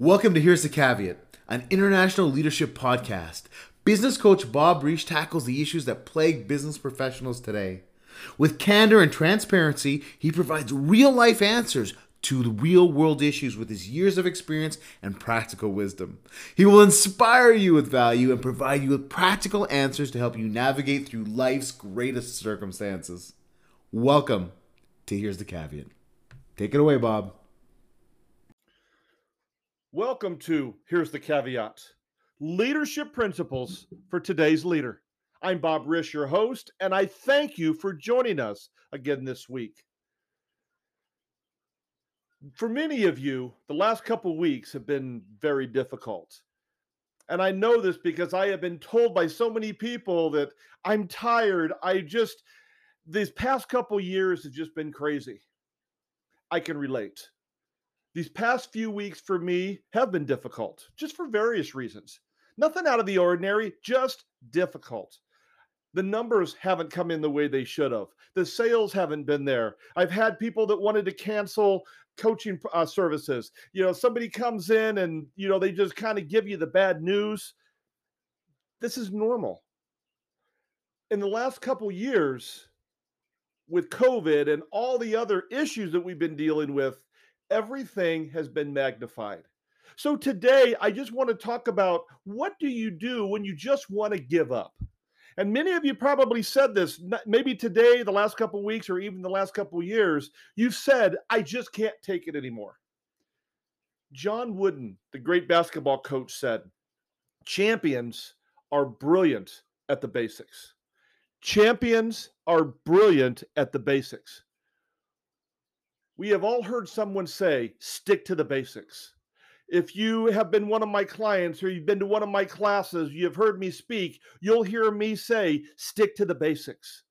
Welcome to Here's the Caveat, an international leadership podcast. Business coach Bob Reisch tackles the issues that plague business professionals today. With candor and transparency, he provides real-life answers to the real-world issues with his years of experience and practical wisdom. He will inspire you with value and provide you with practical answers to help you navigate through life's greatest circumstances. Welcome to Here's the Caveat. Take it away, Bob. Welcome to Here's the Caveat, Leadership Principles for Today's Leader. I'm Bob Reisch, your host, and I thank you for joining us again this week. For many of you, the last couple of weeks have been very difficult. And I know this because I have been told by so many people that I'm tired. These past couple of years have just been crazy. I can relate. These past few weeks for me have been difficult, just for various reasons. Nothing out of the ordinary, just difficult. The numbers haven't come in the way they should have. The sales haven't been there. I've had people that wanted to cancel coaching services. You know, somebody comes in and, they just kind of give you the bad news. This is normal. In the last couple years with COVID and all the other issues that we've been dealing with, everything has been magnified. So today, I just want to talk about what do you do when you just want to give up? And many of you probably said this, maybe today, the last couple of weeks, or even the last couple of years, you've said, I just can't take it anymore. John Wooden, the great basketball coach, said, champions are brilliant at the basics. Champions are brilliant at the basics. We have all heard someone say, stick to the basics. If you have been one of my clients or you've been to one of my classes, you've heard me speak, you'll hear me say, stick to the basics.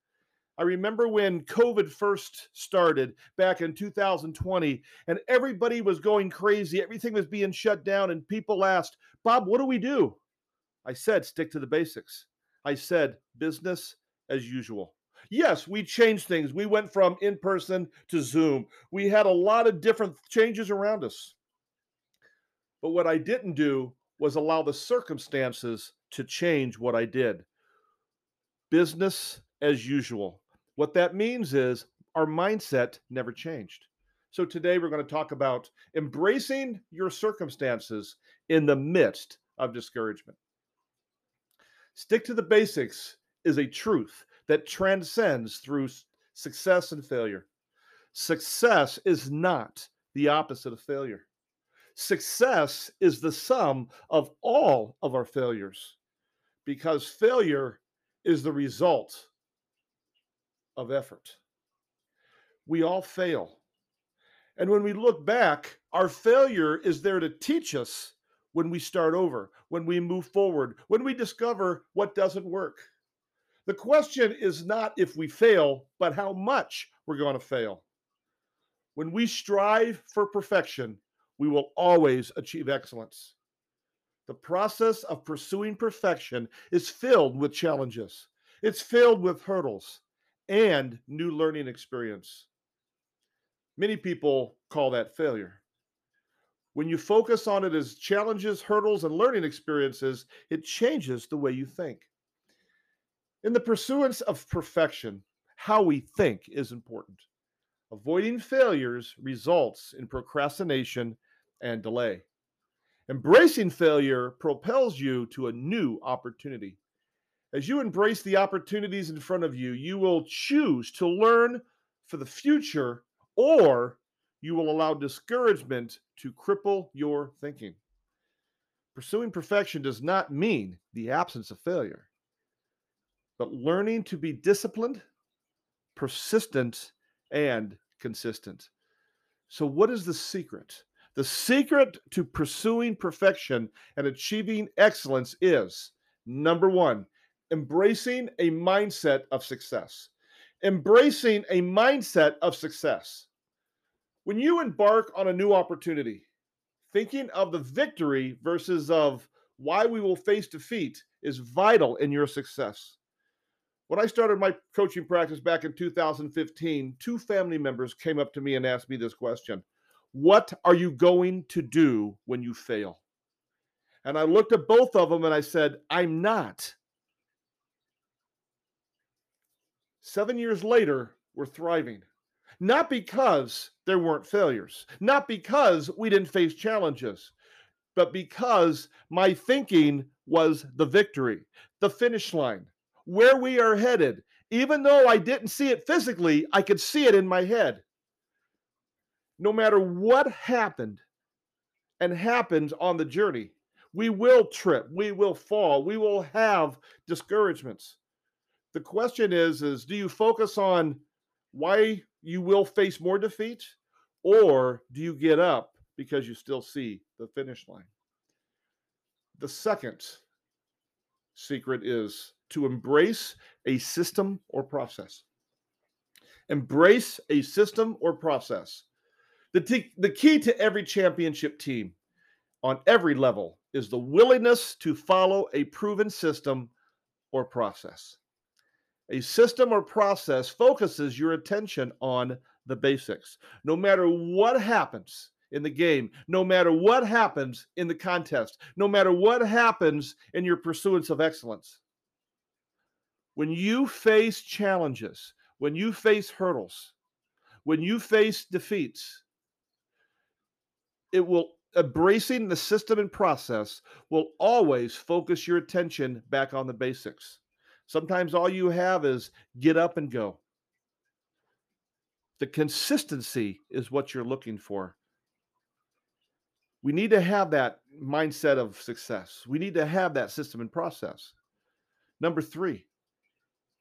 I remember when COVID first started back in 2020 and everybody was going crazy. Everything was being shut down and people asked, Bob, what do? I said, stick to the basics. I said, business as usual. Yes, we changed things. We went from in-person to Zoom. We had a lot of different changes around us. But what I didn't do was allow the circumstances to change what I did. Business as usual. What that means is our mindset never changed. So today we're going to talk about embracing your circumstances in the midst of discouragement. Stick to the basics is a truth that transcends through success and failure. Success is not the opposite of failure. Success is the sum of all of our failures, because failure is the result of effort. We all fail. And when we look back, our failure is there to teach us when we start over, when we move forward, when we discover what doesn't work. The question is not if we fail, but how much we're going to fail. When we strive for perfection, we will always achieve excellence. The process of pursuing perfection is filled with challenges. It's filled with hurdles and new learning experience. Many people call that failure. When you focus on it as challenges, hurdles, and learning experiences, it changes the way you think. In the pursuance of perfection, how we think is important. Avoiding failures results in procrastination and delay. Embracing failure propels you to a new opportunity. As you embrace the opportunities in front of you, you will choose to learn for the future, or you will allow discouragement to cripple your thinking. Pursuing perfection does not mean the absence of failure, but learning to be disciplined, persistent, and consistent. So what is the secret? The secret to pursuing perfection and achieving excellence is, number one, embracing a mindset of success. Embracing a mindset of success. When you embark on a new opportunity, thinking of the victory versus of why we will face defeat is vital in your success. When I started my coaching practice back in 2015, two family members came up to me and asked me this question. What are you going to do when you fail? And I looked at both of them and I said, I'm not. 7 years later, we're thriving. Not because there weren't failures, not because we didn't face challenges, but because my thinking was the victory, the finish line, where we are headed. Even though I didn't see it physically, I could see it in my head. No matter what happened and happens on the journey, we will trip, we will fall, we will have discouragements. The question is do you focus on why you will face more defeat, or do you get up because you still see the finish line? The second secret is to embrace a system or process. Embrace a system or process. The key to every championship team on every level is the willingness to follow a proven system or process. A system or process focuses your attention on the basics. No matter what happens in the game, no matter what happens in the contest, no matter what happens in your pursuance of excellence, when you face challenges, when you face hurdles, when you face defeats, embracing the system and process will always focus your attention back on the basics. Sometimes all you have is get up and go. The consistency is what you're looking for. We need to have that mindset of success. We need to have that system and process. Number three,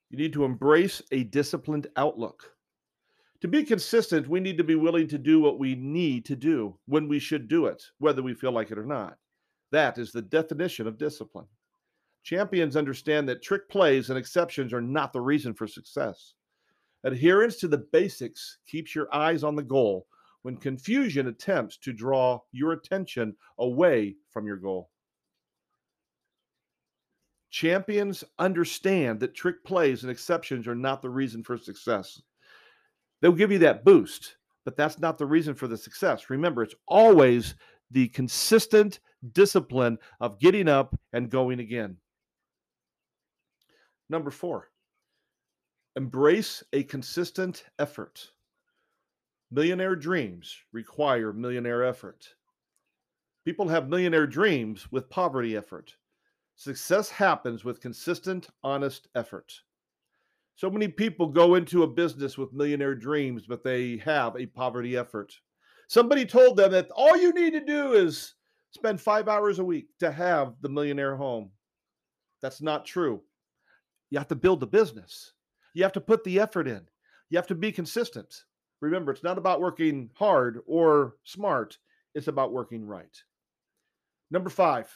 you need to embrace a disciplined outlook. To be consistent, we need to be willing to do what we need to do when we should do it, whether we feel like it or not. That is the definition of discipline. Champions understand that trick plays and exceptions are not the reason for success. Adherence to the basics keeps your eyes on the goal when confusion attempts to draw your attention away from your goal. Champions understand that trick plays and exceptions are not the reason for success. They'll give you that boost, but that's not the reason for the success. Remember, it's always the consistent discipline of getting up and going again. Number four, embrace a consistent effort. Millionaire dreams require millionaire effort. People have millionaire dreams with poverty effort. Success happens with consistent, honest effort. So many people go into a business with millionaire dreams, but they have a poverty effort. Somebody told them that all you need to do is spend 5 hours a week to have the millionaire home. That's not true. You have to build the business. You have to put the effort in. You have to be consistent. Remember, it's not about working hard or smart. It's about working right. Number five,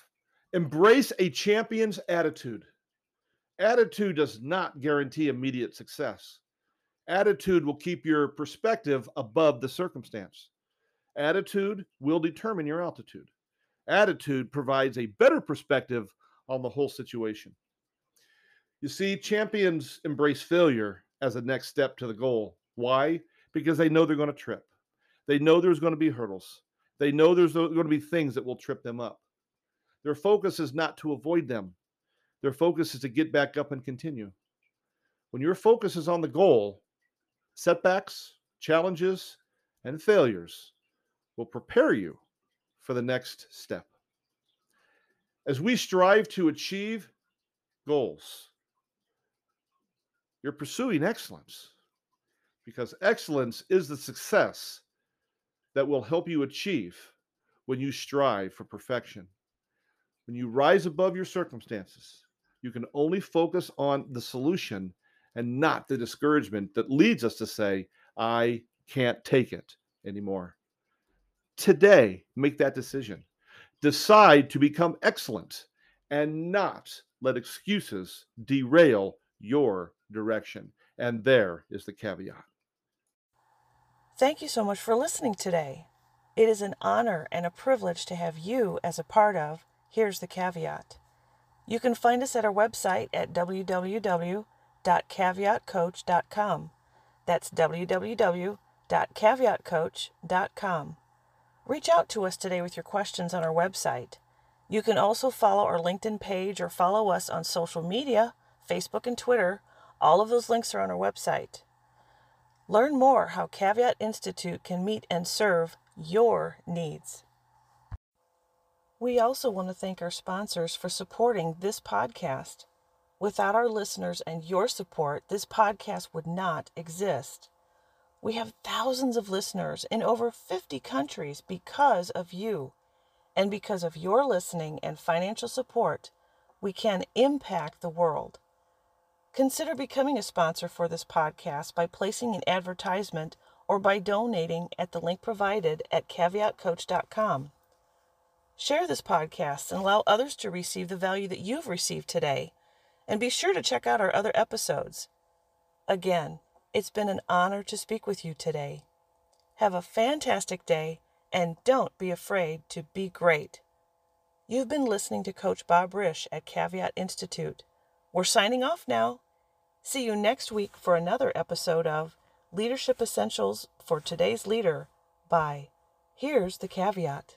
embrace a champion's attitude. Attitude does not guarantee immediate success. Attitude will keep your perspective above the circumstance. Attitude will determine your altitude. Attitude provides a better perspective on the whole situation. You see, champions embrace failure as a next step to the goal. Why? Because they know they're going to trip. They know there's going to be hurdles. They know there's going to be things that will trip them up. Their focus is not to avoid them. Their focus is to get back up and continue. When your focus is on the goal, setbacks, challenges, and failures will prepare you for the next step. As we strive to achieve goals, you're pursuing excellence, because excellence is the success that will help you achieve when you strive for perfection. When you rise above your circumstances, you can only focus on the solution and not the discouragement that leads us to say, I can't take it anymore. Today, make that decision. Decide to become excellent and not let excuses derail your direction. And there is the caveat. Thank you so much for listening today. It is an honor and a privilege to have you as a part of Here's the Caveat. You can find us at our website at www.caveatcoach.com. That's www.caveatcoach.com. Reach out to us today with your questions on our website. You can also follow our LinkedIn page or follow us on social media, Facebook and Twitter. All of those links are on our website. Learn more how Caveat Institute can meet and serve your needs. We also want to thank our sponsors for supporting this podcast. Without our listeners and your support, this podcast would not exist. We have thousands of listeners in over 50 countries because of you. And because of your listening and financial support, we can impact the world. Consider becoming a sponsor for this podcast by placing an advertisement or by donating at the link provided at caveatcoach.com. Share this podcast and allow others to receive the value that you've received today. And be sure to check out our other episodes. Again, it's been an honor to speak with you today. Have a fantastic day, and don't be afraid to be great. You've been listening to Coach Bob Reisch at Caveat Institute. We're signing off now. See you next week for another episode of Leadership Essentials for Today's Leader by Here's the Caveat.